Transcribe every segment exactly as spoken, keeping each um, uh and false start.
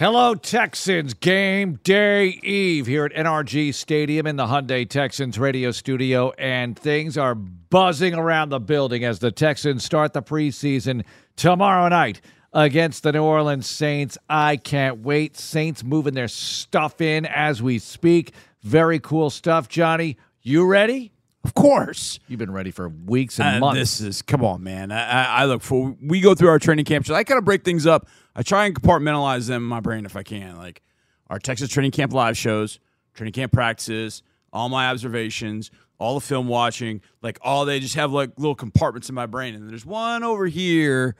Hello, Texans. Game day eve here at N R G Stadium in the Hyundai Texans Radio Studio, and things are buzzing around the building as the Texans start the preseason tomorrow night against the New Orleans Saints. I can't wait. Saints moving their stuff in as we speak. Very cool stuff, Johnny. You ready? Of course. You've been ready for weeks and uh, months. This is, come on, man. I, I look for, we go through our training camp. So I kind of break things up. I try and compartmentalize them in my brain if I can. Like our Texas training camp live shows, training camp practices, all my observations, all the film watching, like all they just have like little compartments in my brain. And there's one over here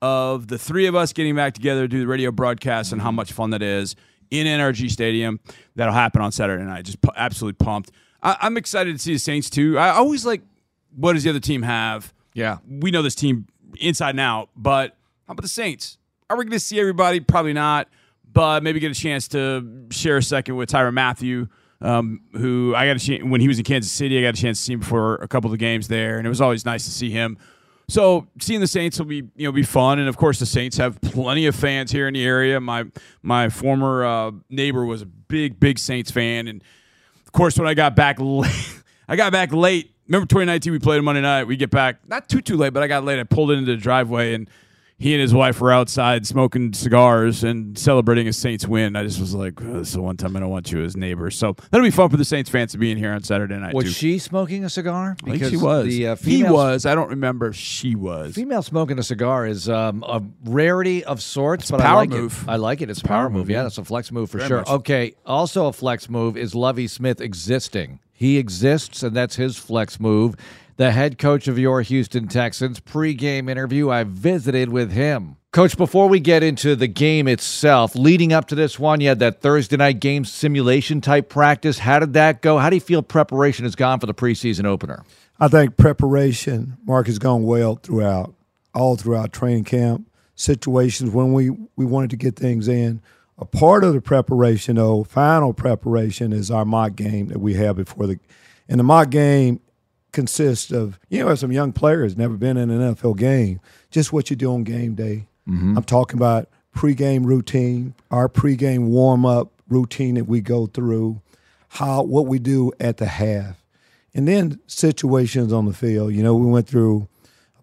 of the three of us getting back together to do the radio broadcast and how much fun that is in N R G Stadium. That'll happen on Saturday night. Just pu- absolutely pumped. I'm excited to see the Saints, too. I always like, what does the other team have? Yeah. We know this team inside and out, but how about the Saints? Are we going to see everybody? Probably not, but maybe get a chance to share a second with Tyrann Mathieu, um, who I got a chance, when he was in Kansas City, I got a chance to see him before a couple of the games there, and it was always nice to see him. So seeing the Saints will be, you know, be fun, and of course the Saints have plenty of fans here in the area. My my former uh, neighbor was a big, big Saints fan, and of course, when I got back late, I got back late. Remember twenty nineteen, we played Monday night. We get back, not too, too late, but I got late. I pulled into the driveway, and he and his wife were outside smoking cigars and celebrating a Saints win. I just was like, oh, this is the one time I don't want you as neighbors. So that'll be fun for the Saints fans to be in here on Saturday night, was too. She smoking a cigar? Because I think she was. The, uh, he was. I don't remember if she was. Female smoking a cigar is um, a rarity of sorts, it's but a power I like move. it. I like it. It's a power, power move. Yeah, that's a flex move for Very sure. Much. Okay, also a flex move is Lovie Smith existing. He exists, and that's his flex move. The head coach of your Houston Texans pregame interview, I visited with him. Coach, before we get into the game itself, leading up to this one, you had that Thursday night game simulation type practice. How did that go? How do you feel preparation has gone for the preseason opener? I think preparation, Mark, has gone well throughout, all throughout training camp, situations when we, we wanted to get things in. A part of the preparation, though, final preparation, is our mock game that we have before the – and the mock game – consists of, you know, some young players never been in an N F L game, just what you do on game day. Mm-hmm. I'm talking about pregame routine, our pregame warm-up routine that we go through, how what we do at the half, and then situations on the field. You know, we went through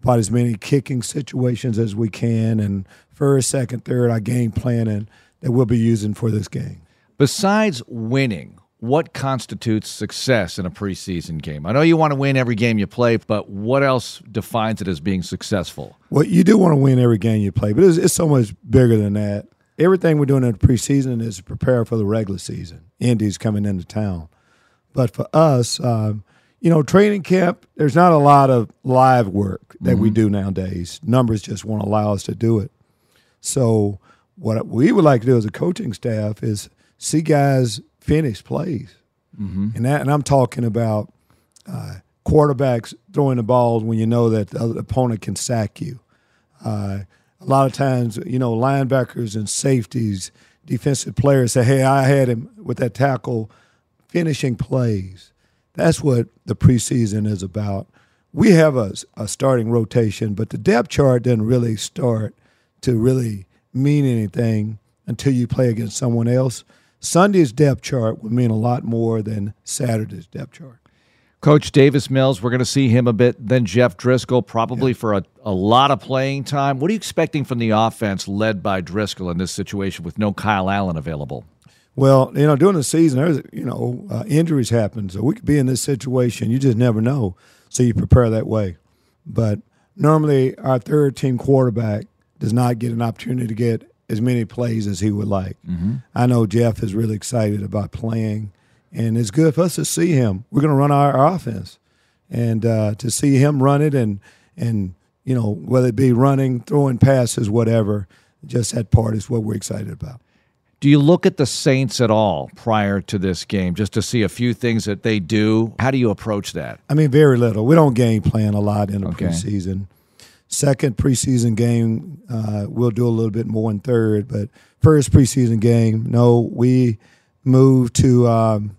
about as many kicking situations as we can, and first, second, third, our game planning that we'll be using for this game. Besides winning, what constitutes success in a preseason game? I know you want to win every game you play, but what else defines it as being successful? Well, you do want to win every game you play, but it's, it's so much bigger than that. Everything we're doing in the preseason is to prepare for the regular season. Indy's coming into town. But for us, um, you know, training camp, there's not a lot of live work that mm-hmm. we do nowadays. Numbers just won't allow us to do it. So what we would like to do as a coaching staff is see guys – finish plays, mm-hmm. and that, and I'm talking about uh, quarterbacks throwing the balls when you know that the opponent can sack you. Uh, a lot of times, you know, linebackers and safeties, defensive players say, "Hey, I had him with that tackle." Finishing plays. That's what the preseason is about. We have a, a starting rotation, but the depth chart doesn't really start to really mean anything until you play against someone else. Sunday's depth chart would mean a lot more than Saturday's depth chart. Coach Davis Mills, we're going to see him a bit, then Jeff Driskel, probably yeah. for a, a lot of playing time. What are you expecting from the offense led by Driskel in this situation with no Kyle Allen available? Well, you know, during the season, there's, you know, uh, injuries happen, so we could be in this situation. You just never know, so you prepare that way. But normally our third-team quarterback does not get an opportunity to get as many plays as he would like. Mm-hmm. I know Jeff is really excited about playing, and it's good for us to see him. We're going to run our, our offense, and uh, to see him run it, and, and you know, whether it be running, throwing passes, whatever, just that part is what we're excited about. Do you look at the Saints at all prior to this game, just to see a few things that they do? How do you approach that? I mean, very little. We don't game plan a lot in the okay. preseason. Second preseason game, uh, we'll do a little bit more in third. But first preseason game, no, we moved to um,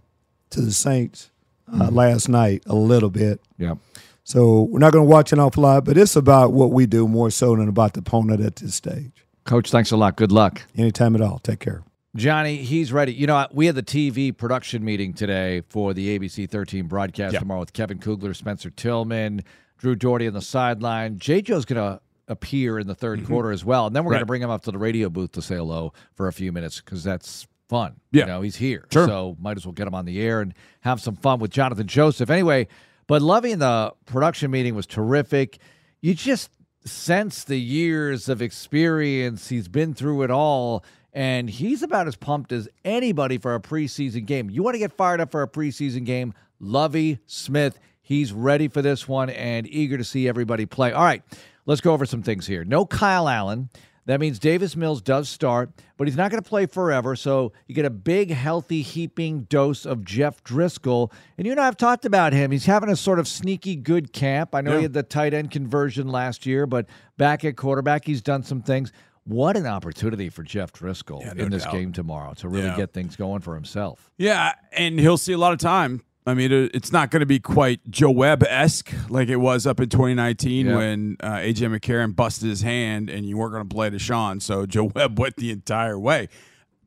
to the Saints uh, mm-hmm. last night a little bit. Yeah. So we're not going to watch an awful lot, but it's about what we do more so than about the opponent at this stage. Coach, thanks a lot. Good luck. Anytime at all. Take care. Johnny, he's ready. You know, we had the T V production meeting today for the A B C thirteen broadcast yep. tomorrow with Kevin Kugler, Spencer Tillman, Drew Doherty on the sideline. J Jo's going to appear in the third mm-hmm. quarter as well, and then we're right. going to bring him up to the radio booth to say hello for a few minutes because that's fun. Yeah. You know, he's here, sure. so might as well get him on the air and have some fun with Jonathan Joseph. Anyway, but Lovie in the production meeting was terrific. You just sense the years of experience. He's been through it all. And he's about as pumped as anybody for a preseason game. You want to get fired up for a preseason game, Lovie Smith. He's ready for this one and eager to see everybody play. All right, let's go over some things here. No Kyle Allen. That means Davis Mills does start, but he's not going to play forever, so you get a big, healthy, heaping dose of Jeff Driskel. And you and I have talked about him. He's having a sort of sneaky good camp. I know yeah. he had the tight end conversion last year, but back at quarterback, he's done some things. What an opportunity for Jeff Driskel yeah, no in this doubt. game tomorrow to really yeah. get things going for himself. Yeah, and he'll see a lot of time. I mean, it's not going to be quite Joe Webb-esque like it was up in twenty nineteen yeah. when uh, A J. McCarton busted his hand and you weren't going to play Deshaun, so Joe Webb went the entire way.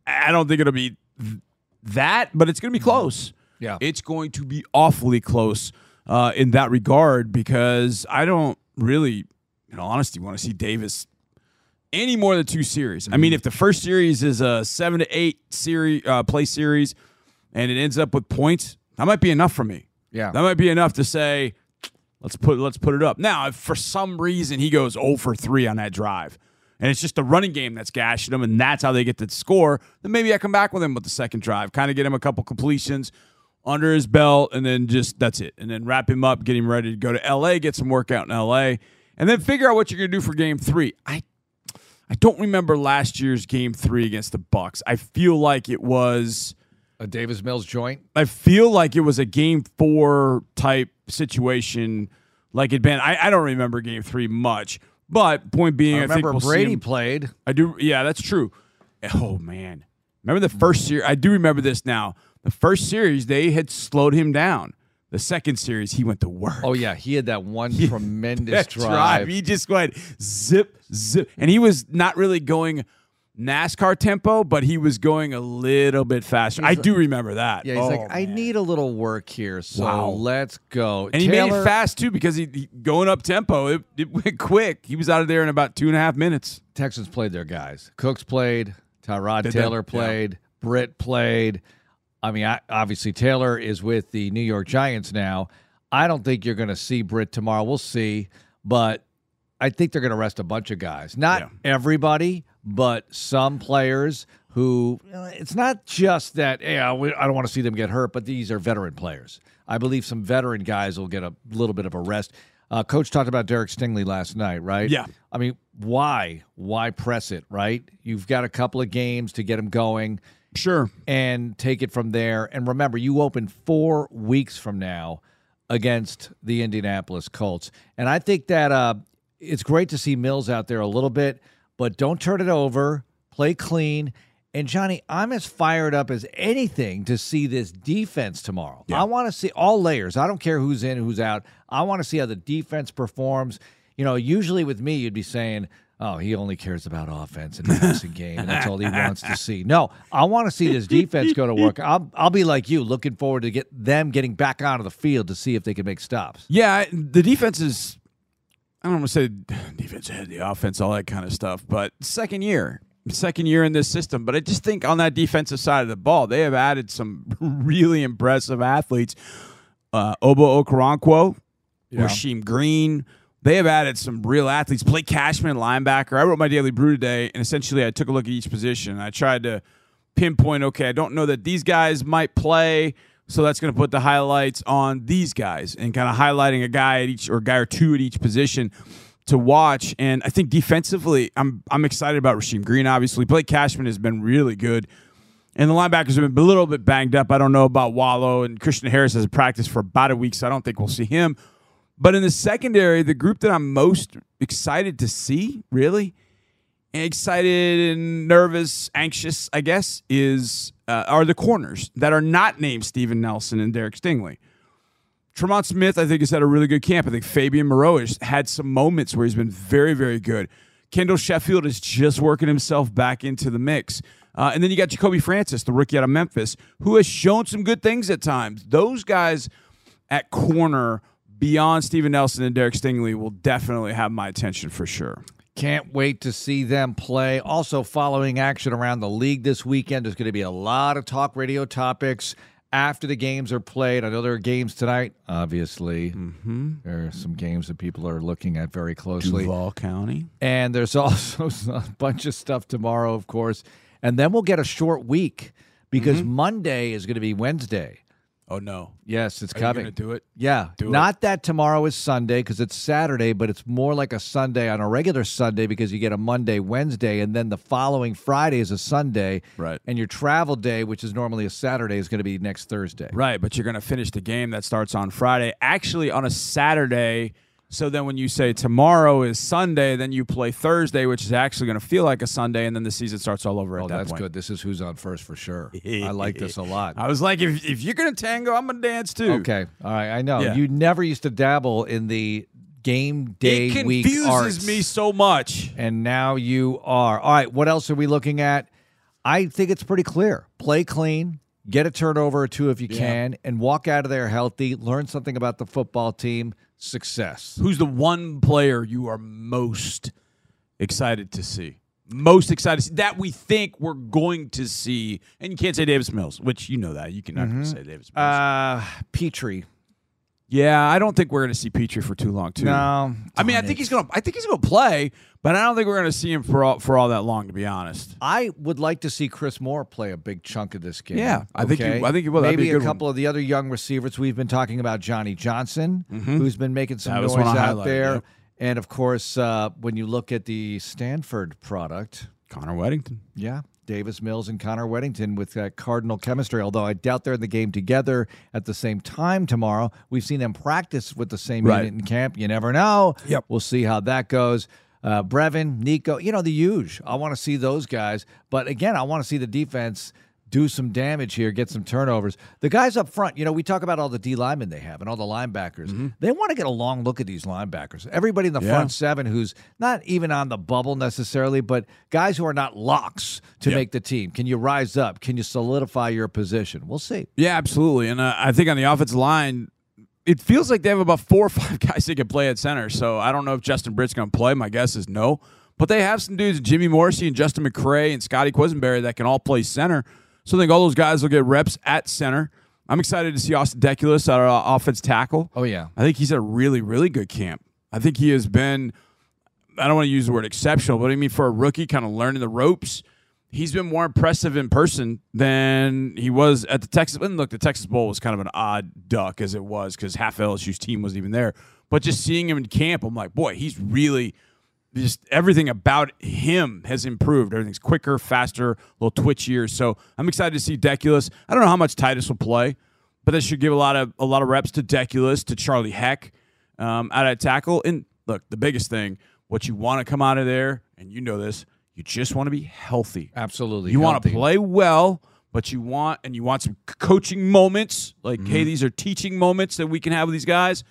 I don't think it'll be that, but it's going to be close. Yeah, it's going to be awfully close uh, in that regard because I don't really, in all honesty, want to see Davis any more than two series. I mean, if the first series is a seven to eight series uh, play series, and it ends up with points, that might be enough for me. Yeah, that might be enough to say, let's put let's put it up. Now, if for some reason he goes oh for three on that drive, and it's just the running game that's gashing him, and that's how they get the score, then maybe I come back with him with the second drive, kind of get him a couple completions under his belt, and then just that's it, and then wrap him up, get him ready to go to L A, get some workout in L A, and then figure out what you're gonna do for game three. I. I don't remember last year's game three against the Bucs. I feel like it was a Davis Mills joint. I feel like it was a game four type situation, like it'd been. I, I don't remember game three much, but point being, I remember I think we'll Brady played. I do. Yeah, that's true. Oh man, remember the first year? I do remember this now. The first series they had slowed him down. The second series, he went to work. Oh, yeah. He had that one he, tremendous that drive. drive. He just went zip, zip. And he was not really going NASCAR tempo, but he was going a little bit faster. He's I do remember that. Yeah, he's oh, like, man. I need a little work here, so wow. let's go. And Taylor, he made it fast, too, because he, he going up tempo. It, it went quick. He was out of there in about two and a half minutes. Texans played their guys. Cooks played. Tyrod Did Taylor they, played. Yeah. Britt played. I mean, I, obviously, Taylor is with the New York Giants now. I don't think you're going to see Britt tomorrow. We'll see. But I think they're going to rest a bunch of guys. Not yeah. everybody, but some players who it's not just that, hey, I, I don't want to see them get hurt, but these are veteran players. I believe some veteran guys will get a little bit of a rest. Uh, Coach talked about Derek Stingley last night, right? Yeah. I mean, why? Why press it, right? You've got a couple of games to get him going. Sure. And take it from there. And remember, you open four weeks from now against the Indianapolis Colts. And I think that uh, it's great to see Mills out there a little bit, but don't turn it over. Play clean. And, Johnny, I'm as fired up as anything to see this defense tomorrow. Yeah. I want to see all layers. I don't care who's in, who's out. I want to see how the defense performs. You know, usually with me, you'd be saying, oh, he only cares about offense and passing game, and that's all he wants to see. No, I want to see this defense go to work. I'll, I'll be like you, looking forward to get them getting back onto the field to see if they can make stops. Yeah, the defense is, I don't want to say defense ahead of the offense, all that kind of stuff, but second year, second year in this system. But I just think on that defensive side of the ball, they have added some really impressive athletes. Uh, Obo Okoronkwo, yeah. Rasheem Green. They have added some real athletes. Blake Cashman, linebacker. I wrote my Daily Brew today, and essentially I took a look at each position. I tried to pinpoint, okay, I don't know that these guys might play, so that's going to put the highlights on these guys and kind of highlighting a guy at each or a guy or two at each position to watch. And I think defensively, I'm I'm excited about Rasheem Green, obviously. Blake Cashman has been really good. And the linebackers have been a little bit banged up. I don't know about Wallow, and Christian Harris hasn't practiced for about a week, so I don't think we'll see him. But in the secondary, the group that I'm most excited to see, really, excited and nervous, anxious, I guess, is uh, are the corners that are not named Steven Nelson and Derek Stingley. Tremon Smith, I think, has had a really good camp. I think Fabian Moreau has had some moments where he's been very, very good. Kendall Sheffield is just working himself back into the mix. Uh, and then you got Jacoby Francis, the rookie out of Memphis, who has shown some good things at times. Those guys at corner beyond Steven Nelson and Derek Stingley will definitely have my attention for sure. Can't wait to see them play. Also, following action around the league this weekend, there's going to be a lot of talk radio topics after the games are played. I know there are games tonight, obviously. Mm-hmm. There are some games that people are looking at very closely. Duval County. And there's also a bunch of stuff tomorrow, of course. And then we'll get a short week because mm-hmm. Monday is going to be Wednesday. Oh, no. Yes, it's Are coming. Are you going to do it? Yeah. Do Not it. that tomorrow is Sunday because it's Saturday, but it's more like a Sunday on a regular Sunday because you get a Monday, Wednesday, and then the following Friday is a Sunday. Right. And your travel day, which is normally a Saturday, is going to be next Thursday. Right, but you're going to finish the game that starts on Friday. Actually, on a Saturday. So then when you say tomorrow is Sunday, then you play Thursday, which is actually going to feel like a Sunday, and then the season starts all over at oh, that point. Oh, that's good. This is who's on first for sure. I like this a lot. I was like, if, if you're going to tango, I'm going to dance too. Okay. All right. I know. Yeah. You never used to dabble in the game day it week arts. It confuses me so much. And now you are. All right. What else are we looking at? I think it's pretty clear. Play clean. Get a turnover or two if you yeah. can, and walk out of there healthy. Learn something about the football team. Success. Who's the one player you are most excited to see? Most excited to see, that we think we're going to see. And you can't say Davis Mills, which you know that. You cannot mm-hmm. say Davis Mills. Uh, Petrie. Yeah, I don't think we're going to see Petrie for too long, too. No. I mean, I think he's going to I think he's going to play, but I don't think we're going to see him for all, for all that long, to be honest. I would like to see Chris Moore play a big chunk of this game. Yeah, I okay? think he, I think he will. Maybe a, a couple one. of the other young receivers. We've been talking about Johnny Johnson, mm-hmm. who's been making some that noise out there. Yep. And, of course, uh, when you look at the Stanford product. Connor Wedington. Yeah, Davis Mills and Connor Wedington with uh, cardinal chemistry, although I doubt they're in the game together at the same time tomorrow. We've seen them practice with the same right. unit in camp. You never know. Yep. We'll see how that goes. Uh, Brevin, Nico, you know, the huge. I want to see those guys. But, again, I want to see the defense do some damage here, get some turnovers. The guys up front, you know, we talk about all the D linemen they have and all the linebackers. Mm-hmm. They want to get a long look at these linebackers. Everybody in the yeah. front seven who's not even on the bubble necessarily, but guys who are not locks to yep. make the team. Can you rise up? Can you solidify your position? We'll see. Yeah, absolutely. And uh, I think on the offensive line, it feels like they have about four or five guys that can play at center. So I don't know if Justin Britt's going to play. My guess is no. But they have some dudes, Jimmy Morrissey and Justin McCray and Scotty Quisenberry, that can all play center. So I think all those guys will get reps at center. I'm excited to see Austin Deculus, our uh, offense tackle. Oh, yeah. I think he's had a really, really good camp. I think he has been, I don't want to use the word exceptional, but I mean for a rookie kind of learning the ropes, he's been more impressive in person than he was at the Texas. And look, the Texas Bowl was kind of an odd duck as it was because half L S U's team wasn't even there. But just seeing him in camp, I'm like, boy, he's really just everything about him has improved. Everything's quicker, faster, a little twitchier. So I'm excited to see Deculus. I don't know how much Tytus will play, but that should give a lot of a lot of reps to Deculus, to Charlie Heck um, out of tackle. And look, the biggest thing, what you want to come out of there, and you know this, you just want to be healthy. Absolutely, you want to play well, but you want and you want some coaching moments. Like, mm-hmm. hey, these are teaching moments that we can have with these guys.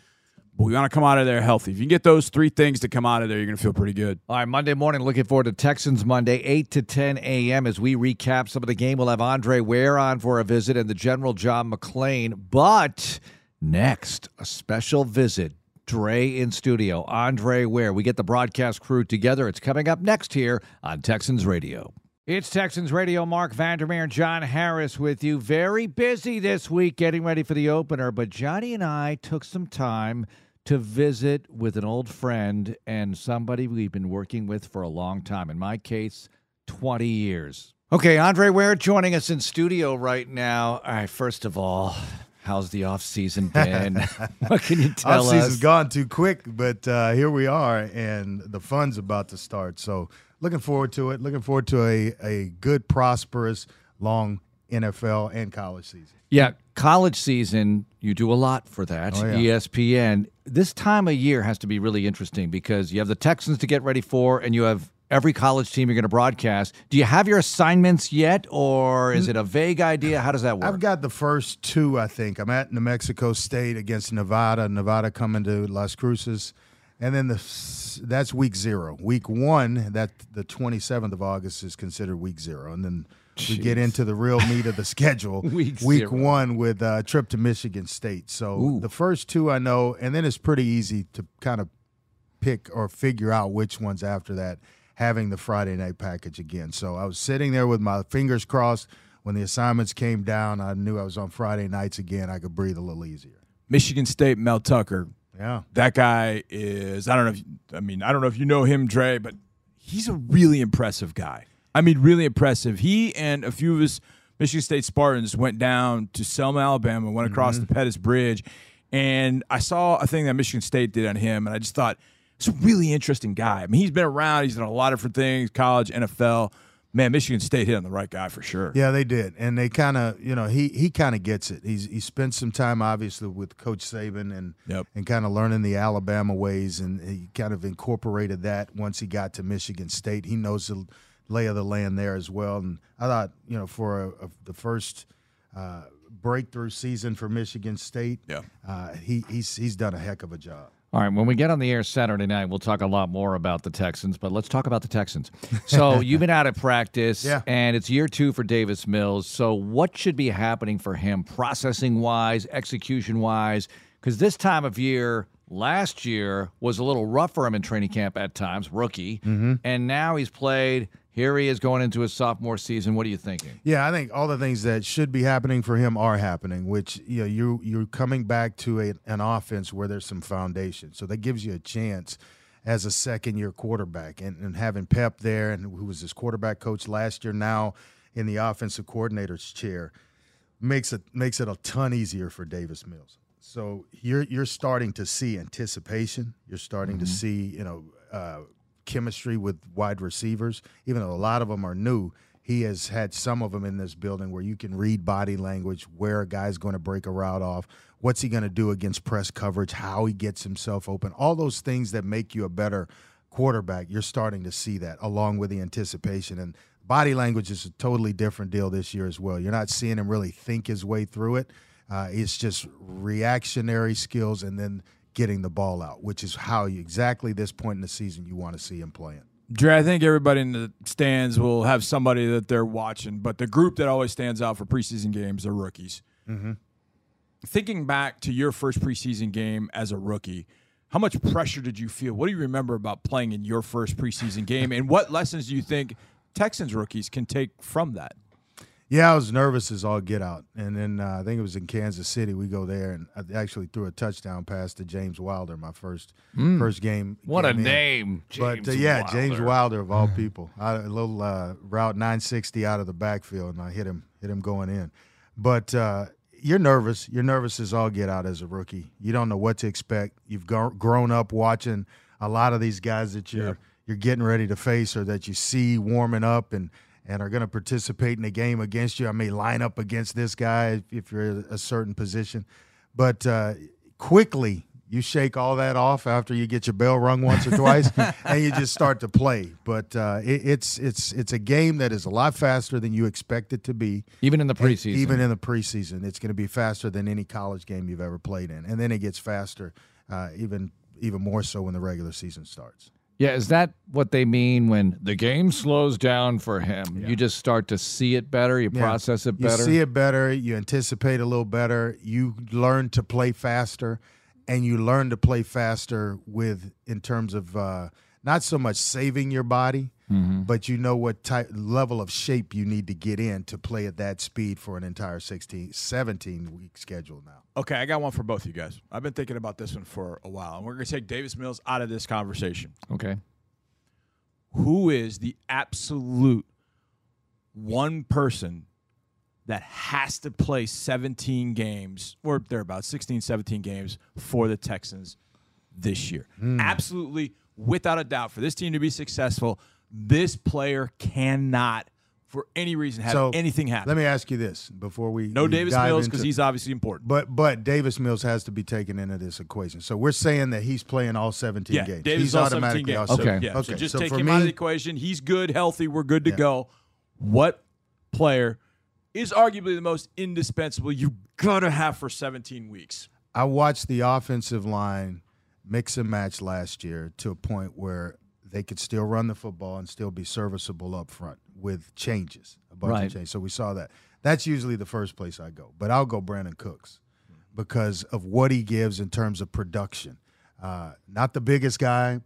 But we want to come out of there healthy. If you can get those three things to come out of there, you're going to feel pretty good. All right, Monday morning, looking forward to Texans Monday, eight to ten a.m. as we recap some of the game. We'll have Andre Ware on for a visit and the general John McClain. But next, a special visit. Dre in studio. Andre Ware. We get the broadcast crew together. It's coming up next here on Texans Radio. It's Texans Radio. Mark Vandermeer and John Harris with you. Very busy this week getting ready for the opener, but Johnny and I took some time to visit with an old friend and somebody we've been working with for a long time. In my case, twenty years. Okay, Andre Ware joining us in studio right now. All right, first of all, how's the offseason been? What can you tell off-season's us? Offseason's gone too quick, but uh, here we are, and the fun's about to start, so looking forward to it. Looking forward to a, a good, prosperous, long N F L and college season. Yeah, college season, you do a lot for that. Oh, yeah. E S P N. This time of year has to be really interesting because you have the Texans to get ready for and you have every college team you're going to broadcast. Do you have your assignments yet, or is it a vague idea? How does that work? I've got the first two, I think. I'm at New Mexico State against Nevada. Nevada coming to Las Cruces. And then the that's week zero. Week one, that the twenty-seventh of August is considered week zero. And then Jeez. we get into the real meat of the schedule. week week zero. one with a trip to Michigan State. So Ooh. the first two I know, and then it's pretty easy to kind of pick or figure out which one's after that, having the Friday night package again. So I was sitting there with my fingers crossed. When the assignments came down, I knew I was on Friday nights again. I could breathe a little easier. Michigan State, Mel Tucker. Yeah. That guy is, I don't know if, I mean, I don't know if you know him, Dre, but he's a really impressive guy. I mean, really impressive. He and a few of his Michigan State Spartans went down to Selma, Alabama, went across mm-hmm. the Pettus Bridge, and I saw a thing that Michigan State did on him, and I just thought, it's a really interesting guy. I mean, he's been around. He's done a lot of different things, college, N F L. Man, Michigan State hit on the right guy for sure. Yeah, they did. And they kind of, you know, he he kind of gets it. He's He spent some time, obviously, with Coach Saban and yep. and kind of learning the Alabama ways, and he kind of incorporated that once he got to Michigan State. He knows the lay of the land there as well. And I thought, you know, for a, a, the first uh, breakthrough season for Michigan State, yeah. uh, he he's he's done a heck of a job. All right, when we get on the air Saturday night, we'll talk a lot more about the Texans, but let's talk about the Texans. So you've been out of practice, yeah. and it's year two for Davis Mills. So what should be happening for him processing-wise, execution-wise? Because this time of year, last year, was a little rough for him in training camp at times, rookie, mm-hmm. and now he's played. Here he is going into his sophomore season. What are you thinking? Yeah, I think all the things that should be happening for him are happening, which you know, you, you're coming back to a, an offense where there's some foundation. So that gives you a chance as a second-year quarterback. And, and having Pep there, and who was his quarterback coach last year, now in the offensive coordinator's chair, makes it makes it a ton easier for Davis Mills. So you're you're starting to see anticipation. You're starting mm-hmm. to see, you know, uh, chemistry with wide receivers, even though a lot of them are new. He has had some of them in this building where you can read body language, where a guy's going to break a route off, what's he going to do against press coverage, how he gets himself open, all those things that make you a better quarterback. You're starting to see that along with the anticipation. And body language is a totally different deal this year as well. You're not seeing him really think his way through it. Uh, it's just reactionary skills and then getting the ball out, which is how you, exactly this point in the season you want to see him playing. Dre, I think everybody in the stands will have somebody that they're watching, but the group that always stands out for preseason games are rookies. Mm-hmm. Thinking back to your first preseason game as a rookie, how much pressure did you feel? What do you remember about playing in your first preseason game, and what lessons do you think Texans rookies can take from that? Yeah, I was nervous as all get out. And then uh, I think it was in Kansas City. We go there, and I actually threw a touchdown pass to James Wilder, my first mm. first game. What a in. name, James But, uh, yeah, Wilder. James Wilder, of all people. I, a little uh, route nine sixty out of the backfield, and I hit him hit him going in. But uh, you're nervous. You're nervous as all get out as a rookie. You don't know what to expect. You've gr- grown up watching a lot of these guys that you're, yeah. you're getting ready to face or that you see warming up and and are going to participate in a game against you. I may line up against this guy if you're in a certain position. But uh, quickly, you shake all that off after you get your bell rung once or twice, and you just start to play. But uh, it, it's it's it's a game that is a lot faster than you expect it to be. Even in the preseason. Even in the preseason. It's going to be faster than any college game you've ever played in. And then it gets faster, uh, even even more so when the regular season starts. Yeah, is that what they mean when the game slows down for him? Yeah. You just start to see it better, you yeah. process it better? You see it better, you anticipate a little better, you learn to play faster, and you learn to play faster with in terms of uh, not so much saving your body, mm-hmm. but you know what type level of shape you need to get in to play at that speed for an entire sixteen, seventeen-week schedule now. Okay, I got one for both of you guys. I've been thinking about this one for a while, and we're going to take Davis Mills out of this conversation. Okay. Who is the absolute one person that has to play seventeen games, or thereabouts, sixteen, seventeen games for the Texans this year? Mm. Absolutely, without a doubt, for this team to be successful, this player cannot, for any reason, have so, anything happen. Let me ask you this before we No we Davis Mills, because he's obviously important. But but Davis Mills has to be taken into this equation. So we're saying that he's playing all seventeen yeah, games. Davis he's all automatically seventeen games. All okay. Yeah. okay. So just so take him me, out of the equation. He's good, healthy. We're good to yeah. go. What player is arguably the most indispensable you got to have for seventeen weeks? I watched the offensive line mix and match last year to a point where they could still run the football and still be serviceable up front with changes, a bunch right. of changes. So we saw that. That's usually the first place I go. But I'll go Brandon Cooks because of what he gives in terms of production. Uh, not the biggest guy,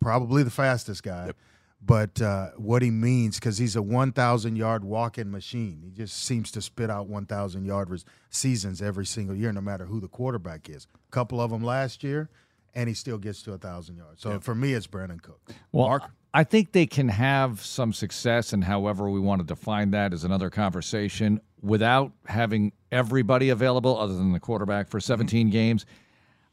probably the fastest guy, yep. but uh, what he means, because he's a one thousand yard walking machine. He just seems to spit out one thousand yard seasons every single year, no matter who the quarterback is. A couple of them last year, and he still gets to one thousand yards. So yep. for me, it's Brandon Cooks. Well, Mark? I think they can have some success, and however we want to define that is another conversation, without having everybody available other than the quarterback for seventeen games.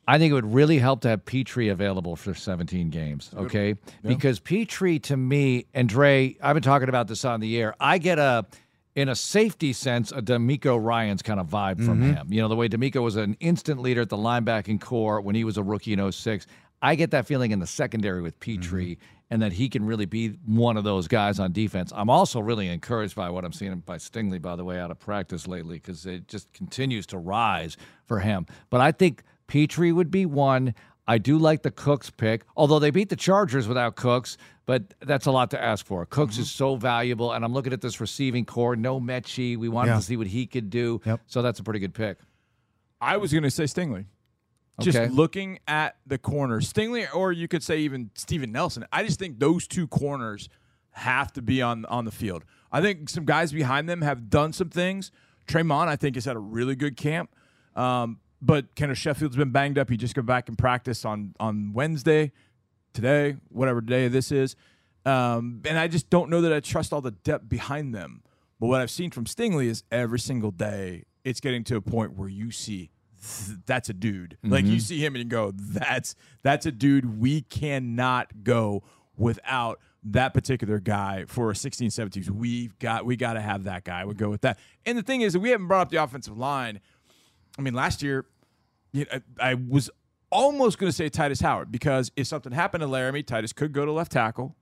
I think it would really help to have Petrie available for seventeen games, okay? Yeah. Because Petrie, to me, and Dre, I've been talking about this on the air, I get a, in a safety sense, a DeMeco Ryans kind of vibe mm-hmm. from him. You know, the way DeMeco was an instant leader at the linebacking core when he was a rookie in oh six, I get that feeling in the secondary with Petrie, mm-hmm. and that he can really be one of those guys on defense. I'm also really encouraged by what I'm seeing by Stingley, by the way, out of practice lately, because it just continues to rise for him. But I think Petrie would be one. I do like the Cooks pick, although they beat the Chargers without Cooks, but that's a lot to ask for. Cooks mm-hmm. is so valuable, and I'm looking at this receiving core. No Mechie. We wanted yeah. to see what he could do, yep. so that's a pretty good pick. I was going to say Stingley. Okay. Just looking at the corners, Stingley, or you could say even Steven Nelson. I just think those two corners have to be on, on the field. I think some guys behind them have done some things. Tremon, I think, has had a really good camp. Um, but Kenneth Sheffield's been banged up. He just got back and practiced on, on Wednesday, today, whatever day this is. Um, and I just don't know that I trust all the depth behind them. But what I've seen from Stingley is every single day it's getting to a point where you see that's a dude. Mm-hmm. Like, you see him and you go, that's that's a dude. We cannot go without that particular guy for a sixteen seventeen. We've got we got to have that guy. We we'll go with that. And the thing is that we haven't brought up the offensive line. I mean, last year, you know, I, I was almost going to say Tytus Howard, because if something happened to Laremy, Tytus could go to left tackle.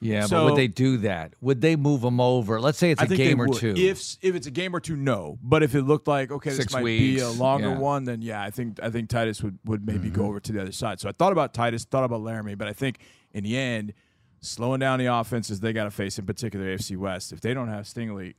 Yeah, so, but would they do that? Would they move him over? Let's say it's I a game or would. two. If if it's a game or two, no. But if it looked like, okay, Six this might weeks, be a longer yeah. one, then yeah, I think I think Tytus would, would maybe mm-hmm. go over to the other side. So I thought about Tytus, thought about Laremy, but I think in the end, slowing down the offenses they got to face, in particular A F C West, if they don't have Stingley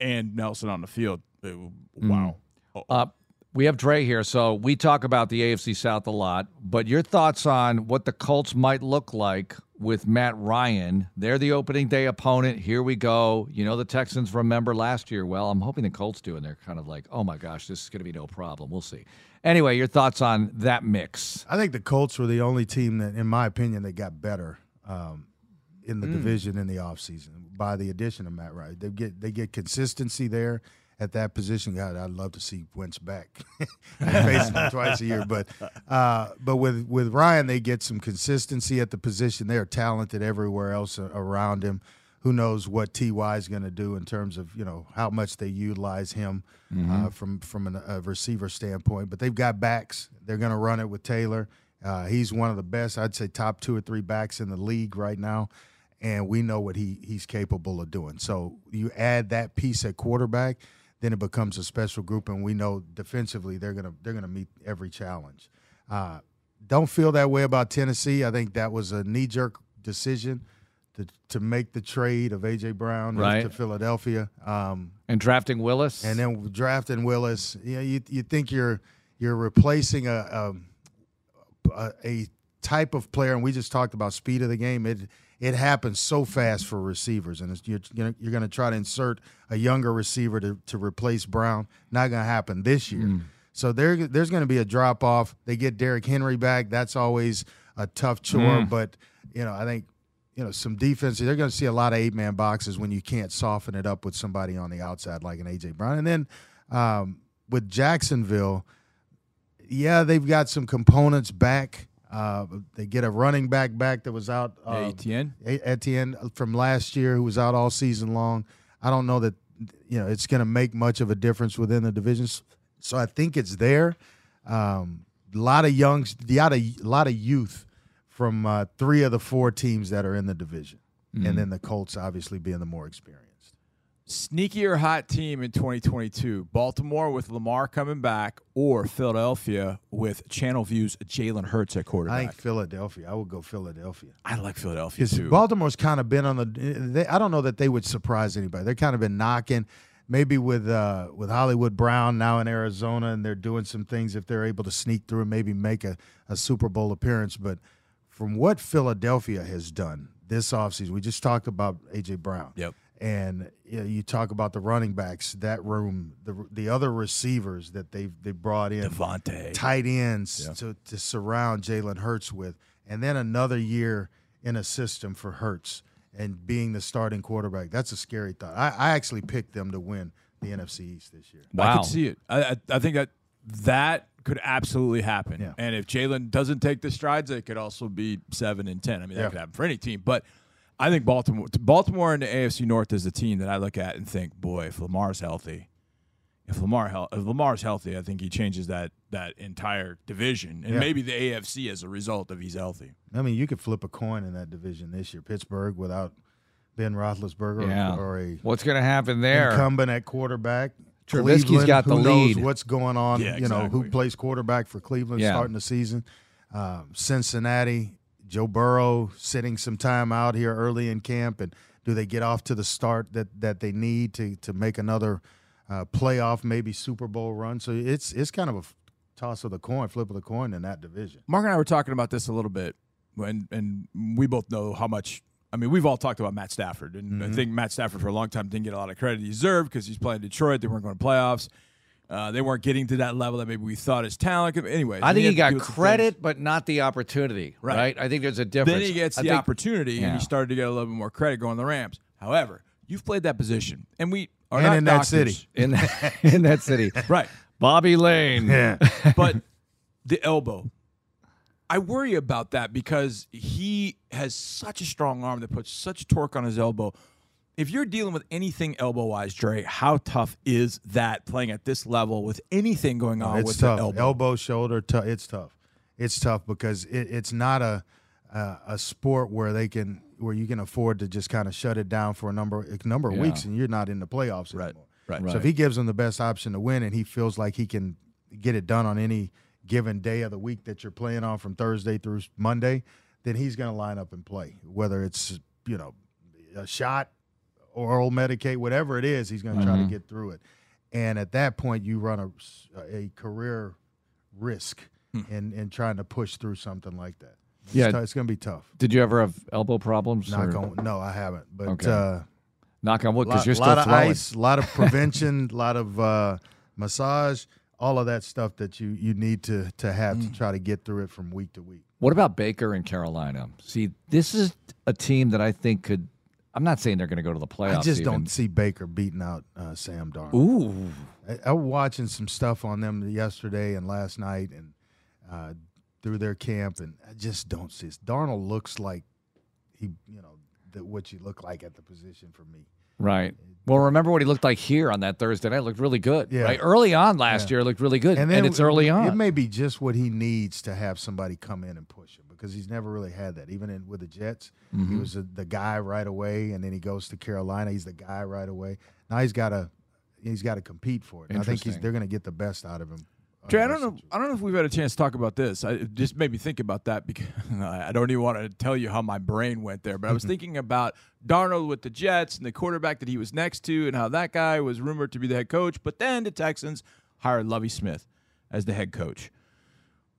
and Nelson on the field, it, wow. Mm. Uh, we have Dre here, so we talk about the A F C South a lot, but your thoughts on what the Colts might look like with Matt Ryan. They're the opening day opponent. Here we go. You know, the Texans remember last year. Well, I'm hoping the Colts do, and they're kind of like, oh, my gosh, this is going to be no problem. We'll see. Anyway, your thoughts on that mix. I think the Colts were the only team that, in my opinion, that got better um, in the mm. division in the offseason by the addition of Matt Ryan. They get they get consistency there at that position. God, I'd love to see Wentz back. I face him twice a year. But uh, but with, with Ryan, they get some consistency at the position. They are talented everywhere else around him. Who knows what T Y is going to do in terms of, you know, how much they utilize him mm-hmm. uh, from, from an, a receiver standpoint. But they've got backs. They're going to run it with Taylor. Uh, he's one of the best, I'd say top two or three backs in the league right now. And we know what he he's capable of doing. So you add that piece at quarterback, then it becomes a special group, and we know defensively they're gonna they're gonna meet every challenge. Uh, don't feel that way about Tennessee. I think that was a knee-jerk decision to to make the trade of A J. Brown right. to Philadelphia, um, and drafting Willis, and then drafting Willis. You know, you you think you're you're replacing a a, a type of player, and we just talked about speed of the game. It It happens so fast for receivers, and it's, you're you're going to try to insert a younger receiver to, to replace Brown. Not going to happen this year. Mm. So there there's going to be a drop off. They get Derrick Henry back. That's always a tough chore. Mm. But you know, I think you know some defenses. They're going to see a lot of eight man boxes when you can't soften it up with somebody on the outside like an A J Brown. And then um, with Jacksonville, yeah, they've got some components back. Uh, they get a running back back that was out uh, Etienne Etienne from last year, who was out all season long. I don't know that you know it's going to make much of a difference within the divisions. So I think it's there. Um, a lot of youngs, a lot of youth from uh, three of the four teams that are in the division, mm-hmm. and then the Colts obviously being the more experienced. Sneakier hot team in twenty twenty-two, Baltimore with Lamar coming back or Philadelphia with Channel View's Jalen Hurts at quarterback? I think Philadelphia. I would go Philadelphia. I like Philadelphia too. Baltimore's kind of been on the they, – I don't know that they would surprise anybody. They've kind of been knocking – maybe with uh, with Hollywood Brown now in Arizona, and they're doing some things if they're able to sneak through and maybe make a, a Super Bowl appearance. But from what Philadelphia has done this offseason, we just talked about A J. Brown. Yep. And you know, you talk about the running backs, that room, the the other receivers that they've they brought in. Devontae. Tight ends yep. to, to surround Jalen Hurts with. And then another year in a system for Hurts. And being the starting quarterback, that's a scary thought. I, I actually picked them to win the N F C East this year. Wow. I can see it. I, I, I think that that could absolutely happen. Yeah. And if Jalen doesn't take the strides, it could also be seven and ten. I mean, that yeah. could happen for any team. But I think Baltimore Baltimore and the A F C North is a team that I look at and think, boy, if Lamar's healthy, if, Lamar hel- if Lamar's healthy, I think he changes that, that entire division, and yeah. maybe the A F C as a result of he's healthy. I mean, you could flip a coin in that division this year. Pittsburgh without Ben Roethlisberger yeah. or a what's going to happen there? Incumbent at quarterback. Trubisky's got the who lead. Knows what's going on? Yeah, you exactly. know who plays quarterback for Cleveland yeah. starting the season. Um, Cincinnati, Joe Burrow sitting some time out here early in camp, and do they get off to the start that that they need to to make another uh, playoff, maybe Super Bowl run? So it's it's kind of a toss of the coin, flip of the coin in that division. Mark and I were talking about this a little bit, and and we both know how much – I mean, we've all talked about Matt Stafford, and mm-hmm. I think Matt Stafford for a long time didn't get a lot of credit he deserved because he's playing Detroit. They weren't going to playoffs. Uh, they weren't getting to that level that maybe we thought his talent could – anyway. I think he, he got credit but not the opportunity, right. right? I think there's a difference. Then he gets I the think, opportunity, yeah. and he started to get a little bit more credit going to the Rams. However, you've played that position, and we are and not in doctors. That city. In that, in that city. Right. Bobby Lane. Yeah. But the elbow. I worry about that because he has such a strong arm that puts such torque on his elbow. If you're dealing with anything elbow-wise, Dre, how tough is that playing at this level with anything going on it's with tough. The elbow? Elbow, shoulder, t- it's tough. It's tough because it, it's not a uh, a sport where they can where you can afford to just kind of shut it down for a number a number of yeah. weeks and you're not in the playoffs right. anymore. Right. So if he gives them the best option to win and he feels like he can get it done on any given day of the week that you're playing on from Thursday through Monday, then he's going to line up and play. Whether it's, you know, a shot, oral Medicaid, whatever it is, he's going to mm-hmm. try to get through it. And at that point, you run a, a career risk hmm. in, in trying to push through something like that. It's yeah, t- It's going to be tough. Did you ever have elbow problems? Not going, no, I haven't. But okay. – uh knock on wood, because you're still throwing. A lot of ice, a lot of prevention, a lot of uh, massage, all of that stuff that you, you need to to have mm. to try to get through it from week to week. What about Baker and Carolina? See, this is a team that I think could – I'm not saying they're going to go to the playoffs. I just even. don't see Baker beating out uh, Sam Darnold. Ooh. I, I was watching some stuff on them yesterday and last night and uh, through their camp, and I just don't see it. Darnold looks like he, you know, that what you look like at the position for me. Right. Well, remember what he looked like here on that Thursday night? Looked really good. Yeah. Right? Early on last yeah. year, looked really good, and, then, and it's early on. It may be just what he needs to have somebody come in and push him because he's never really had that. Even in, with the Jets, mm-hmm. he was a, the guy right away, and then he goes to Carolina. He's the guy right away. Now he's got to he's got to compete for it. And I think he's, they're going to get the best out of him. Jay, I don't know. I don't know if we've had a chance to talk about this. I it just made me think about that because I don't even want to tell you how my brain went there. But I was thinking about Darnold with the Jets and the quarterback that he was next to, and how that guy was rumored to be the head coach. But then the Texans hired Lovie Smith as the head coach.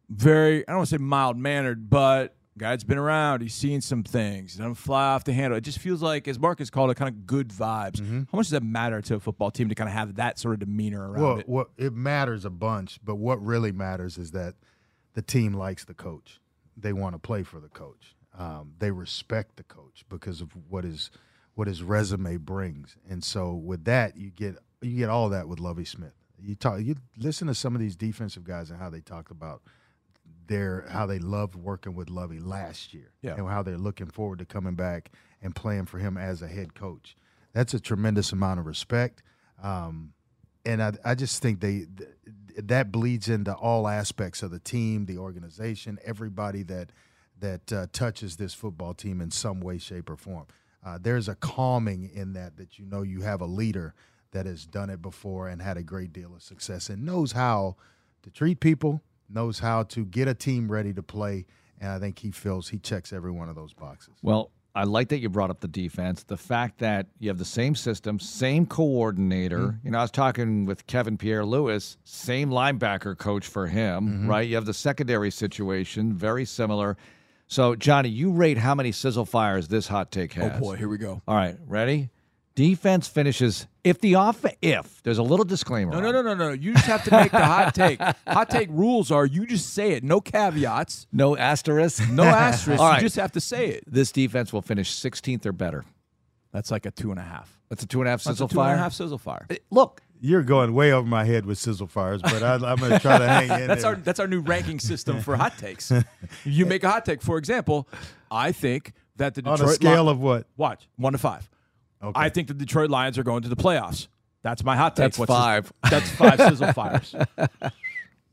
Very, I don't want to say mild mannered, but guy's been around. He's seen some things. He doesn't fly off the handle. It just feels like, as Marcus called it, kind of good vibes. Mm-hmm. How much does that matter to a football team to kind of have that sort of demeanor around well, it? Well, it matters a bunch, but what really matters is that the team likes the coach. They want to play for the coach. Um, they respect the coach because of what his, what his resume brings. And so with that, you get you get all that with Lovie Smith. You talk, you listen to some of these defensive guys and how they talk about Their, how they loved working with Lovie last year yeah. and how they're looking forward to coming back and playing for him as a head coach. That's a tremendous amount of respect. Um, and I, I just think they th- that bleeds into all aspects of the team, the organization, everybody that, that uh, touches this football team in some way, shape, or form. uh, there's a calming in that, that you know you have a leader that has done it before and had a great deal of success and knows how to treat people, knows how to get a team ready to play, and I think he feels he checks every one of those boxes. Well, I like that you brought up the defense. The fact that you have the same system, same coordinator. Mm-hmm. You know, I was talking with Kevin Pierre-Louis, same linebacker coach for him, mm-hmm. right? You have the secondary situation, very similar. So, Johnny, you rate how many sizzle fires this hot take has. Oh, boy, here we go. All right, ready? Defense finishes if the off if there's a little disclaimer. No, no, no, no, no. You just have to make the hot take. Hot take rules are you just say it, no caveats, no asterisk, no asterisk. All right. You just have to say it. This defense will finish sixteenth or better. That's like a two and a half. That's a two and a half sizzle That's a two fire. Two and a half sizzle fire. It, look. You're going way over my head with sizzle fires, but I, I'm going to try to hang in. That's there. Our that's our new ranking system for hot takes. You make a hot take. For example, I think that the Detroit on a scale Lions, of what? Watch one to five. Okay. I think the Detroit Lions are going to the playoffs. That's my hot take. That's What's five. This? That's five sizzle fires.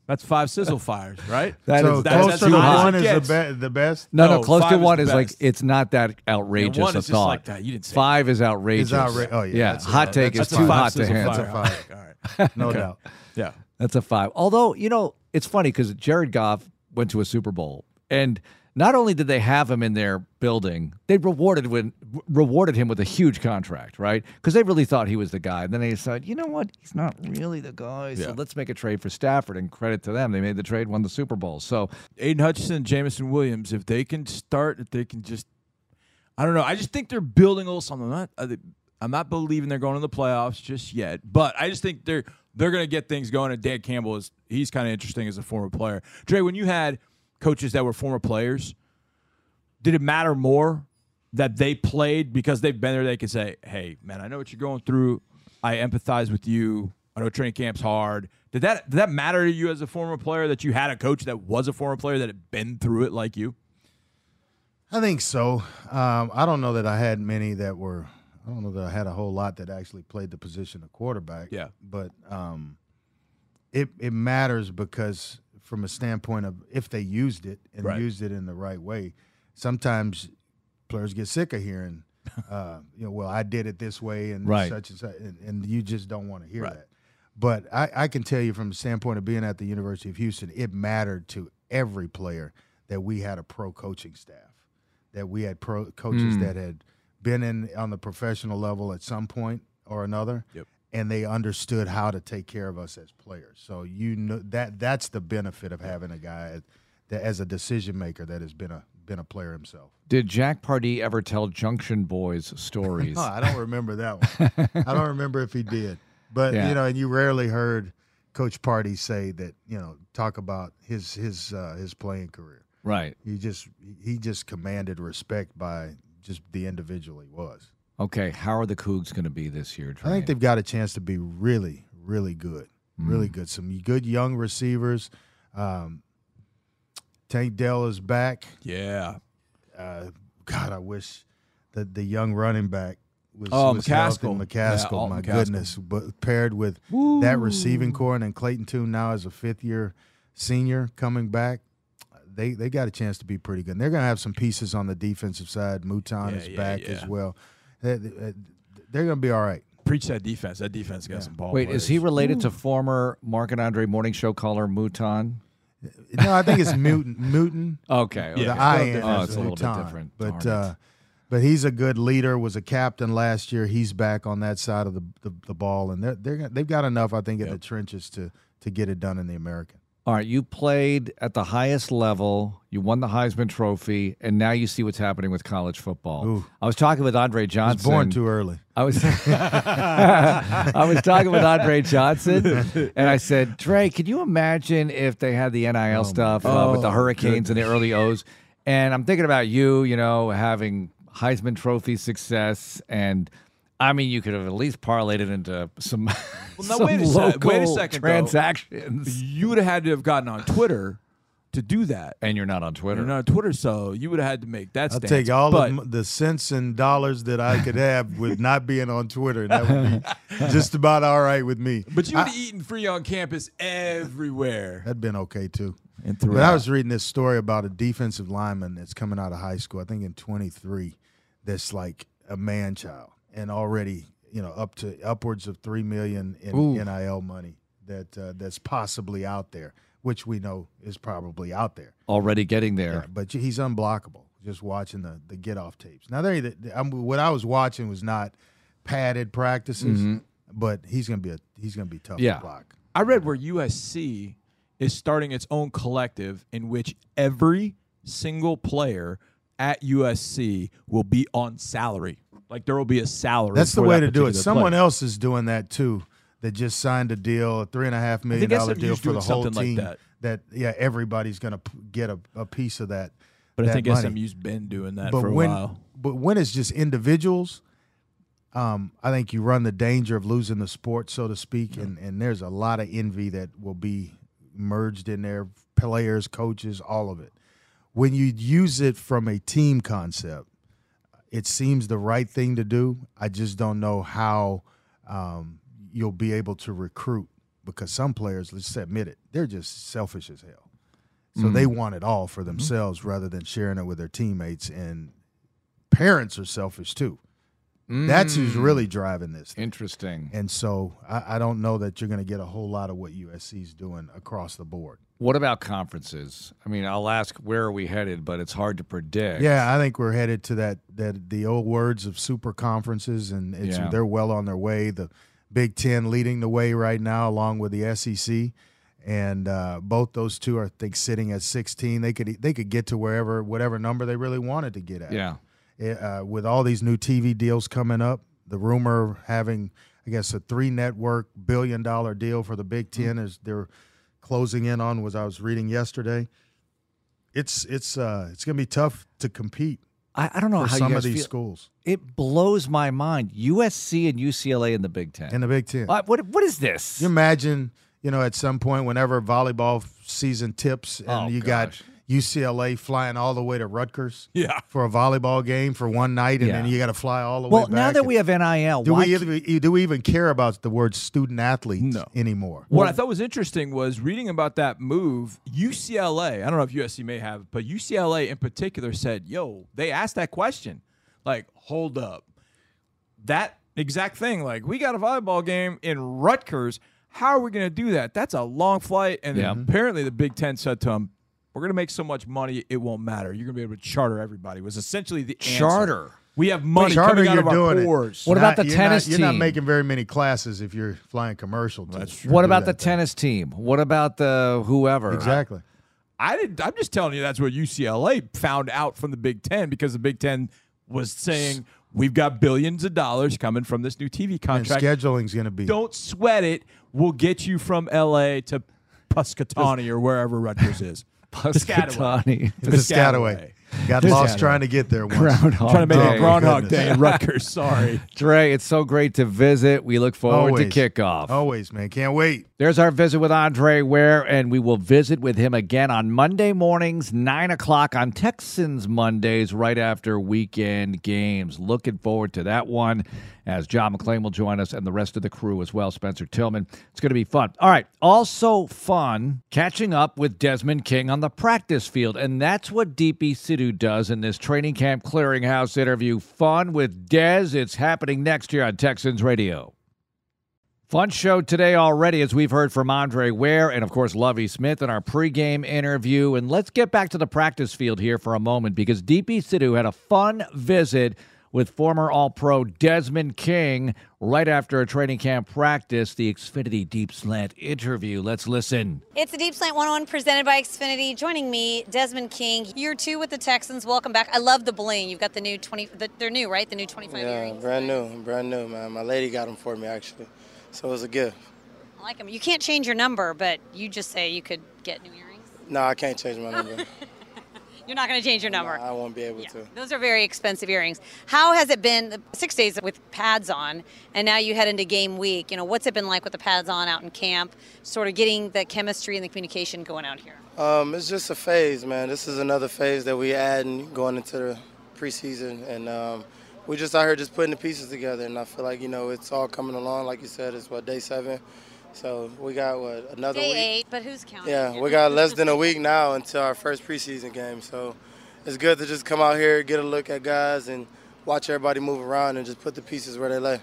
That's five sizzle fires, right? That so is, that, close that's to one is the, be the best? No, no, no close to one is, is like, it's not that outrageous yeah, one a is thought. Just like that. You didn't say five that. Is outrageous. Outra oh, yeah. yeah. That's hot a, take that's is too hot to handle. That's a five. All right. No okay. doubt. Yeah. That's a five. Although, you know, it's funny because Jared Goff went to a Super Bowl. And not only did they have him in their building, they rewarded, when, rewarded him with a huge contract, right? Because they really thought he was the guy. And then they decided, you know what? He's not really the guy, yeah. so let's make a trade for Stafford. And credit to them. They made the trade, won the Super Bowl. So Aiden Hutchinson, Jameson Williams, if they can start, if they can just – I don't know. I just think they're building a little something. I'm not, I'm not believing they're going to the playoffs just yet. But I just think they're, they're going to get things going. And Dan Campbell, is he's kind of interesting as a former player. Dre, when you had – coaches that were former players, did it matter more that they played because they've been there? They could say, hey, man, I know what you're going through. I empathize with you. I know training camp's hard. Did that did that matter to you as a former player that you had a coach that was a former player that had been through it like you? I think so. Um, I don't know that I had many that were – I don't know that I had a whole lot that actually played the position of quarterback. Yeah. But um, it, it matters because – from a standpoint of if they used it and right. used it in the right way. Sometimes players get sick of hearing, uh, you know, well, I did it this way and right. such and such, and, and you just don't want to hear right. that. But I, I can tell you from the standpoint of being at the University of Houston, it mattered to every player that we had a pro coaching staff, that we had pro coaches mm. that had been in on the professional level at some point or another. Yep. And they understood how to take care of us as players. So you know that that's the benefit of having a guy that, as a decision maker, that has been a been a player himself. Did Jack Pardee ever tell Junction Boys stories? No, I don't remember that one. I don't remember if he did. But yeah. you know, and you rarely heard Coach Pardee say that. You know, talk about his his uh, his playing career. Right. He just he just commanded respect by just the individual he was. Okay, how are the Cougs going to be this year, Trey? I think they've got a chance to be really, really good, mm. really good. Some good young receivers. Um, Tank Dell is back. Yeah. Uh, God, I wish that the young running back was, oh, was McCaskill. McCaskill, yeah, my McCaskill. goodness. But paired with Woo. that receiving corps, and Clayton Tune now as a fifth-year senior coming back, they they got a chance to be pretty good. And they're going to have some pieces on the defensive side. Mouton yeah, is yeah, back yeah. as well. They're going to be all right. Preach that defense. That defense got yeah. some ball Wait, players. Is he related Ooh. to former Mark and Andre morning show caller Mouton? No, I think it's Mouton. Mouton. Okay. okay. The I N oh, it's a little Mouton. bit different. But, uh, but he's a good leader, was a captain last year. He's back on that side of the, the, the ball. And they're, they're, they've got enough, I think, in yep. the trenches to, to get it done in the American. All right, you played at the highest level, you won the Heisman Trophy, and now you see what's happening with college football. Ooh. I was talking with Andre Johnson. I was born too early. I was, I was talking with Andre Johnson, and I said, Dre, can you imagine if they had the N I L oh, stuff uh, oh, with the Hurricanes goodness. and the early O's? And I'm thinking about you, you know, having Heisman Trophy success and – I mean, you could have at least parlayed it into some, well, now, some wait a local wait a second, transactions. Though, you would have had to have gotten on Twitter to do that. And you're not on Twitter. And you're not on Twitter, so you would have had to make that I'll stance. I'll take all but, of the cents and dollars that I could have with not being on Twitter. That would be just about all right with me. But you would have eaten free on campus everywhere. That'd been okay, too. And but I was reading this story about a defensive lineman that's coming out of high school, I think in twenty-three, that's like – a man child, and already, you know, up to upwards of three million in Ooh. N I L money that uh, that's possibly out there, which we know is probably out there. Already getting there. Yeah, but he's unblockable. Just watching the the get off tapes. Now, they, they, I'm, what I was watching was not padded practices, mm-hmm. but he's gonna be a he's gonna be tough yeah. to block. I read where U S C is starting its own collective in which every single player at U S C will be on salary. Like, there will be a salary. That's the way that to do it. Someone player. else is doing that too. That just signed a deal, a three and a half million dollar deal for the whole team. Like that. that yeah, everybody's gonna p- get a, a piece of that. But that I think money. S M U's been doing that but for a when, while. But when it's just individuals, um, I think you run the danger of losing the sport, so to speak, yeah. and, and there's a lot of envy that will be merged in there, players, coaches, all of it. When you use it from a team concept, it seems the right thing to do. I just don't know how um, you'll be able to recruit, because some players, let's admit it, they're just selfish as hell. So they want it all for themselves mm-hmm. rather than sharing it with their teammates. And parents are selfish too. Mm. That's who's really driving this thing. Interesting. And so I, I don't know that you're going to get a whole lot of what U S C's doing across the board. What about conferences? I mean, I'll ask where are we headed, but it's hard to predict. Yeah, I think we're headed to that that the old words of super conferences, and it's, yeah. they're well on their way. The Big Ten leading the way right now along with the S E C. And uh, both those two are, I think, sitting at sixteen. They could they could get to wherever, whatever number they really wanted to get at. Yeah. It, uh, with all these new T V deals coming up, the rumor of having, I guess, a three-network billion-dollar deal for the Big Ten is they're closing in on, was I was reading yesterday. It's it's uh, it's going to be tough to compete. I, I don't know for how some you guys of these feel. Schools. It blows my mind. U S C and U C L A in the Big Ten. In the Big Ten. Uh, what what is this? You imagine. You know, at some point, whenever volleyball season tips and oh, you gosh. got U C L A flying all the way to Rutgers yeah. for a volleyball game for one night, and yeah. then you got to fly all the well, way back. Well, now that we have N I L, do, why we even, do we even care about the word student athlete no. anymore? What well, I thought was interesting was reading about that move, U C L A, I don't know if U S C may have, but U C L A in particular said, yo, they asked that question. Like, hold up. That exact thing. Like, we got a volleyball game in Rutgers. How are we going to do that? That's a long flight. And yeah. apparently the Big Ten said to him, we're going to make so much money, it won't matter. You're going to be able to charter everybody, was essentially the answer. Charter. We have money charter, coming out of our pores. What not, about the you're tennis not, team? You're not making very many classes if you're flying commercial. Well, that's true. What about that, the though. tennis team? What about the whoever? Exactly. I, I didn't, I'm just telling you that's what U C L A found out from the Big Ten, because the Big Ten was saying, we've got billions of dollars coming from this new T V contract. And scheduling's going to be. Don't sweat it. We'll get you from L A to Piscataway or wherever Rutgers is. Piscataway. Piscataway. Got Piscataway. lost trying to get there once. Groundhog trying to make a Groundhog Day in Rutgers. Sorry. Dre, it's so great to visit. We look forward Always. to kickoff. Always, man. Can't wait. There's our visit with Andre Ware, and we will visit with him again on Monday mornings, nine o'clock on Texans Mondays, right after weekend games. Looking forward to that one, as John McClain will join us and the rest of the crew as well, Spencer Tillman. It's going to be fun. All right, also fun catching up with Desmond King on the practice field, and that's what D P Sidhu does in this training camp clearinghouse interview. Fun with Dez. It's happening next year on Texans Radio. Fun show today already, as we've heard from Andre Ware and, of course, Lovie Smith in our pregame interview. And let's get back to the practice field here for a moment, because D P Sidhu had a fun visit with former All-Pro Desmond King right after a training camp practice, the Xfinity Deep Slant interview. Let's listen. It's the Deep Slant one oh one presented by Xfinity. Joining me, Desmond King, year two with the Texans. Welcome back. I love the bling. You've got the new twenty. The, they're new, right? The new twenty-five yeah, earrings. Yeah, brand new, brand new, man. My lady got them for me, actually. So it was a gift. I like them. You can't change your number, but you just say you could get new earrings? No, I can't change my number. You're not going to change your number? No, I won't be able yeah. to. Those are very expensive earrings. How has it been six days with pads on, and now you head into game week? You know, what's it been like with the pads on out in camp, sort of getting the chemistry and the communication going out here? Um, it's just a phase, man. This is another phase that we add and going into the preseason, and um, – we just out here just putting the pieces together, and I feel like, you know, it's all coming along. Like you said, it's, what, day seven? So we got, what, another day week? Day eight, but who's counting? Yeah, we got less than a week now until our first preseason game. So it's good to just come out here, get a look at guys, and watch everybody move around and just put the pieces where they lay.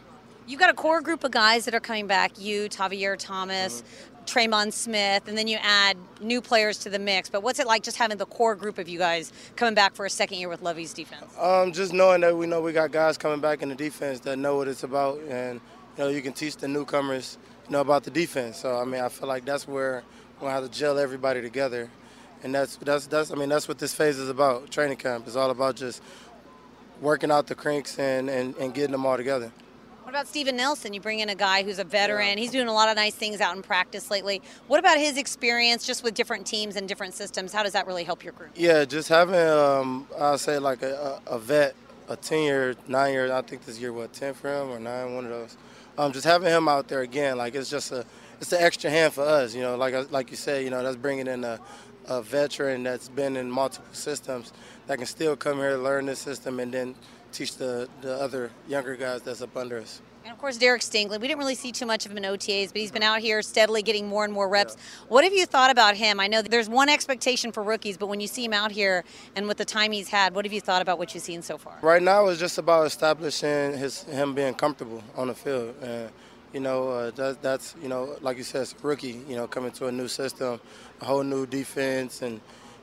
You've got a core group of guys that are coming back, you, Tavier Thomas, mm-hmm. Tremon Smith, and then you add new players to the mix. But what's it like just having the core group of you guys coming back for a second year with Lovie's defense? Um, just knowing that we know we got guys coming back in the defense that know what it's about, and you know, you can teach the newcomers, you know, about the defense. So, I mean, I feel like that's where we're going to have to gel everybody together. And that's, that's, that's, I mean, that's what this phase is about, training camp. It's all about just working out the kinks and, and, and getting them all together. What about Steven Nelson? You bring in a guy who's a veteran. Yeah. He's doing a lot of nice things out in practice lately. What about his experience just with different teams and different systems? How does that really help your group? Yeah, just having, um, I'll say, like a, a vet, a ten-year, nine-year, I think this year, what, ten for him or nine, one of those. Um, just having him out there again, like it's just a, it's an extra hand for us. You know, like like you said, you know, that's bringing in a, a veteran that's been in multiple systems that can still come here, learn this system, and then teach the, the other younger guys that's up under us. And, of course, Derek Stingley. We didn't really see too much of him in O T As, but he's been out here steadily getting more and more reps. Yeah. What have you thought about him? I know that there's one expectation for rookies, but when you see him out here and with the time he's had, what have you thought about what you've seen so far? Right now it's just about establishing his him being comfortable on the field. And, you know, uh, that, that's, you know, like you said, it's a rookie, you know, coming to a new system, a whole new defense, and,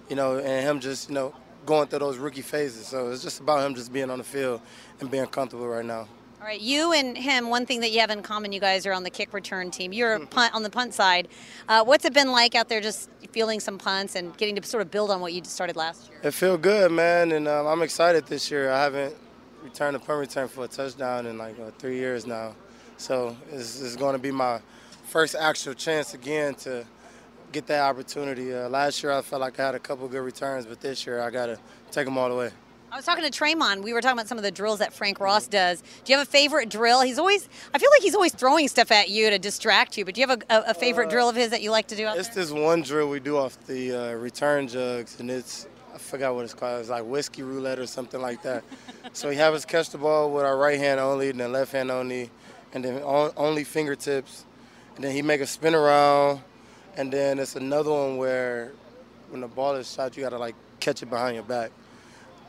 you know, and him just, you know, going through those rookie phases. So it's just about him just being on the field and being comfortable right now. All right, you and him, one thing that you have in common, you guys are on the kick return team. You're punt, on the punt side. Uh, what's it been like out there just fielding some punts and getting to sort of build on what you started last year? It feels good, man, and um, I'm excited this year. I haven't returned a punt return for a touchdown in like uh, three years now. So it's, it's going to be my first actual chance again to get that opportunity. Uh, last year I felt like I had a couple good returns, but this year I got to take them all the way. I was talking to Tremon. We were talking about some of the drills that Frank Ross does. Do you have a favorite drill? He's always, I feel like he's always throwing stuff at you to distract you, but do you have a, a, a favorite uh, drill of his that you like to do out it's there? It's this one drill we do off the uh, return jugs, and it's, I forgot what it's called. It's like whiskey roulette or something like that. So we have us catch the ball with our right hand only and then left hand only, and then on, only fingertips. And then he make a spin around, and then it's another one where when the ball is shot, you got to, like, catch it behind your back.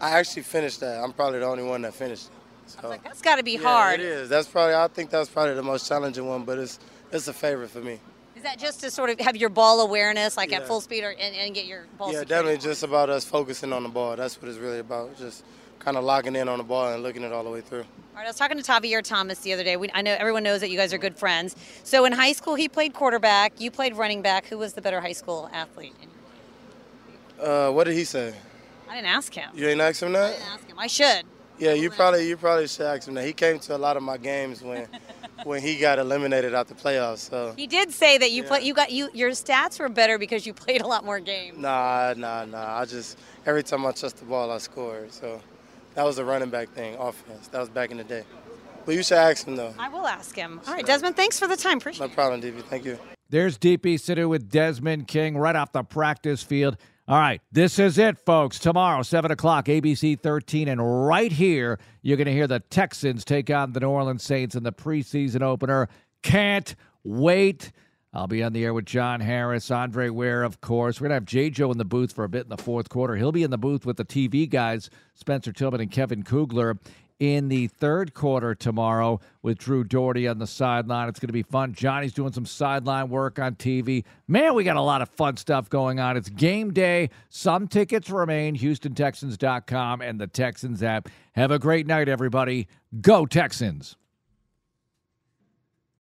I actually finished that. I'm probably the only one that finished it. So, I was like, that's got to be yeah, hard. It is. That's probably. I think that's probably the most challenging one, but it's it's a favorite for me. Is that just to sort of have your ball awareness, like yeah. at full speed, or and, and get your ball? Yeah, secured? Definitely. Just about us focusing on the ball. That's what it's really about. Just kind of locking in on the ball and looking it all the way through. All right, I was talking to Tavier Thomas the other day. We, I know everyone knows that you guys are good friends. So in high school, he played quarterback. You played running back. Who was the better high school athlete? Uh, what did he say? I didn't ask him. You didn't ask him that? I didn't ask him. I should. Yeah, you probably you probably should ask him that. He came to a lot of my games when when he got eliminated out the playoffs. So he did say that you yeah. play you got you your stats were better because you played a lot more games. Nah, nah, nah. I just every time I touched the ball, I scored. So that was a running back thing, offense. That was back in the day. But you should ask him though. I will ask him. All right, Desmond. Thanks for the time. Appreciate it. No problem, D B. Thank you. There's D P Sidhu with Desmond King right off the practice field. All right, this is it, folks. Tomorrow, seven o'clock, A B C thirteen, and right here, you're going to hear the Texans take on the New Orleans Saints in the preseason opener. Can't wait. I'll be on the air with John Harris, Andre Ware, of course. We're going to have J J in the booth for a bit in the fourth quarter. He'll be in the booth with the T V guys, Spencer Tillman and Kevin Kugler, in the third quarter tomorrow with Drew Doherty on the sideline. It's going to be fun. Johnny's doing some sideline work on T V. Man, we got a lot of fun stuff going on. It's game day. Some tickets remain. Houston Texans dot com and the Texans app. Have a great night, everybody. Go Texans.